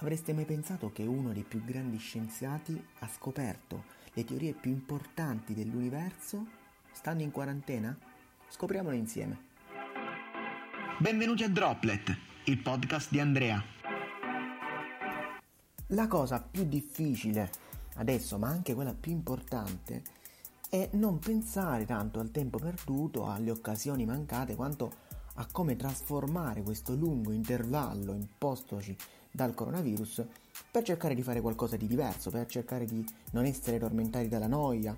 Avreste mai pensato che uno dei più grandi scienziati ha scoperto le teorie più importanti dell'universo stando in quarantena? Scopriamolo insieme. Benvenuti a Droplet, il podcast di Andrea. La cosa più difficile adesso, ma anche quella più importante, è non pensare tanto al tempo perduto, alle occasioni mancate, quanto a come trasformare questo lungo intervallo impostoci dal coronavirus per cercare di fare qualcosa di diverso, per cercare di non essere tormentati dalla noia,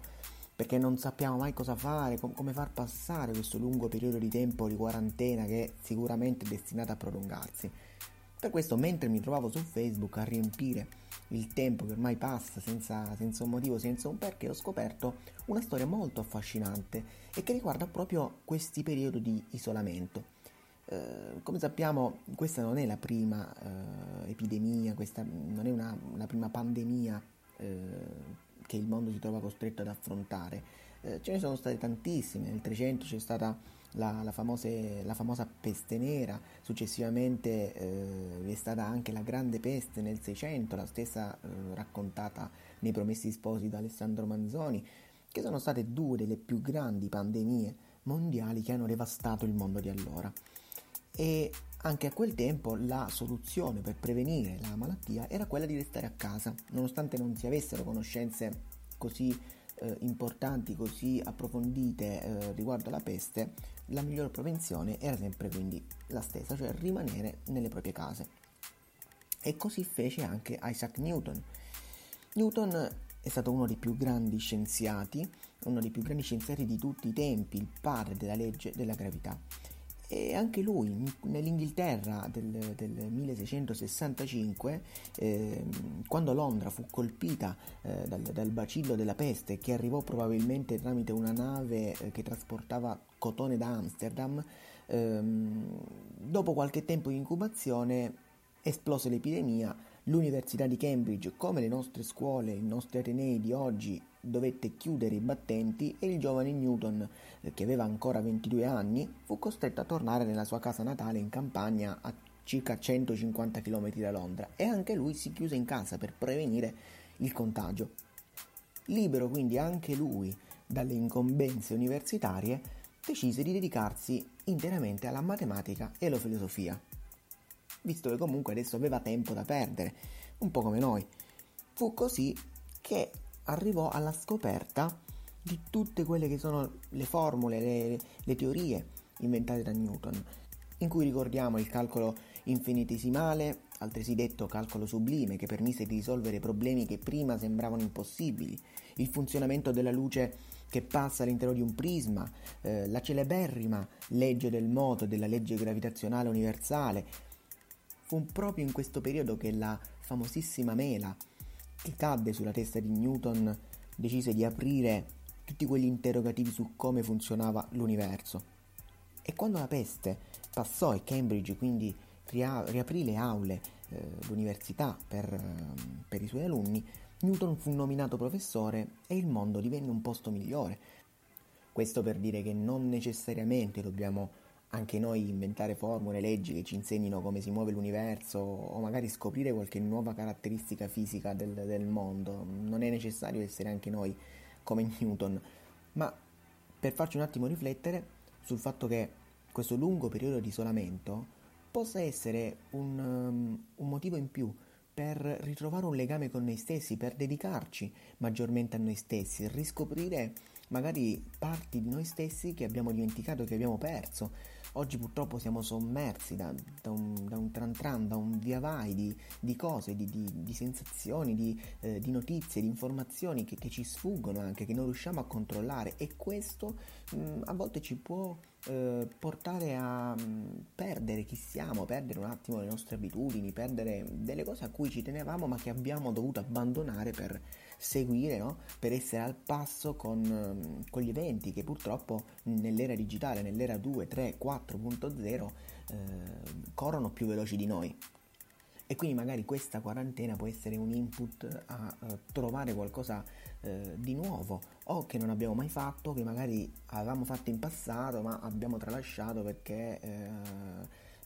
perché non sappiamo mai cosa fare, come far passare questo lungo periodo di tempo di quarantena che è sicuramente destinata a prolungarsi. Per questo, mentre mi trovavo su Facebook a riempire il tempo che ormai passa senza un motivo, senza un perché, ho scoperto una storia molto affascinante e che riguarda proprio questi periodi di isolamento. Come sappiamo, questa non è la prima epidemia, questa non è la prima pandemia che il mondo si trova costretto ad affrontare. Ce ne sono state tantissime. Nel 300 c'è stata la famosa peste nera, successivamente vi è stata anche la grande peste nel 600, la stessa raccontata nei Promessi Sposi da Alessandro Manzoni, che sono state due delle più grandi pandemie mondiali che hanno devastato il mondo di allora. E anche a quel tempo la soluzione per prevenire la malattia era quella di restare a casa, nonostante non si avessero conoscenze così importanti, così approfondite riguardo alla peste. La miglior prevenzione era sempre quindi la stessa, cioè rimanere nelle proprie case. E così fece anche Isaac Newton. Newton è stato uno dei più grandi scienziati di tutti i tempi, il padre della legge della gravità. E anche lui, nell'Inghilterra del 1665, quando Londra fu colpita dal bacillo della peste, che arrivò probabilmente tramite una nave che trasportava cotone da Amsterdam, dopo qualche tempo di incubazione esplose l'epidemia. L'università di Cambridge, come le nostre scuole, i nostri atenei di oggi, dovette chiudere i battenti e il giovane Newton, che aveva ancora 22 anni, fu costretto a tornare nella sua casa natale in campagna a circa 150 km da Londra, e anche lui si chiuse in casa per prevenire il contagio. Libero quindi anche lui dalle incombenze universitarie, decise di dedicarsi interamente alla matematica e alla filosofia, visto che comunque adesso aveva tempo da perdere, un po' come noi. Fu così che arrivò alla scoperta di tutte quelle che sono le formule, le teorie inventate da Newton, in cui ricordiamo il calcolo infinitesimale, altresì detto calcolo sublime, che permise di risolvere problemi che prima sembravano impossibili, il funzionamento della luce che passa all'interno di un prisma, la celeberrima legge del moto, della legge gravitazionale universale. Fu proprio in questo periodo che la famosissima mela che cadde sulla testa di Newton decise di aprire tutti quegli interrogativi su come funzionava l'universo. E quando la peste passò e Cambridge quindi riaprì le aule, l'università per i suoi alunni, Newton fu nominato professore e il mondo divenne un posto migliore. Questo per dire che non necessariamente dobbiamo anche noi inventare formule, leggi che ci insegnino come si muove l'universo, o magari scoprire qualche nuova caratteristica fisica del mondo. Non è necessario essere anche noi come Newton, ma per farci un attimo riflettere sul fatto che questo lungo periodo di isolamento possa essere un motivo in più per ritrovare un legame con noi stessi, per dedicarci maggiormente a noi stessi, riscoprire magari parti di noi stessi che abbiamo dimenticato, che abbiamo perso. Oggi purtroppo siamo sommersi da un tran tran, da un via vai di cose, di sensazioni, di notizie, di informazioni che ci sfuggono anche, che non riusciamo a controllare, e questo a volte ci può portare a perdere chi siamo, perdere un attimo le nostre abitudini, perdere delle cose a cui ci tenevamo ma che abbiamo dovuto abbandonare per seguire, no? Per essere al passo con gli eventi che purtroppo nell'era digitale, nell'era 2, 3, 4.0 corrono più veloci di noi. E quindi magari questa quarantena può essere un input a trovare qualcosa di nuovo, o che non abbiamo mai fatto, che magari avevamo fatto in passato ma abbiamo tralasciato perché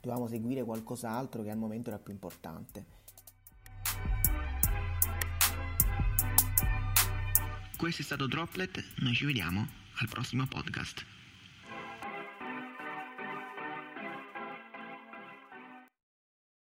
dovevamo seguire qualcos'altro che al momento era più importante. Questo è stato Droplet, noi ci vediamo al prossimo podcast.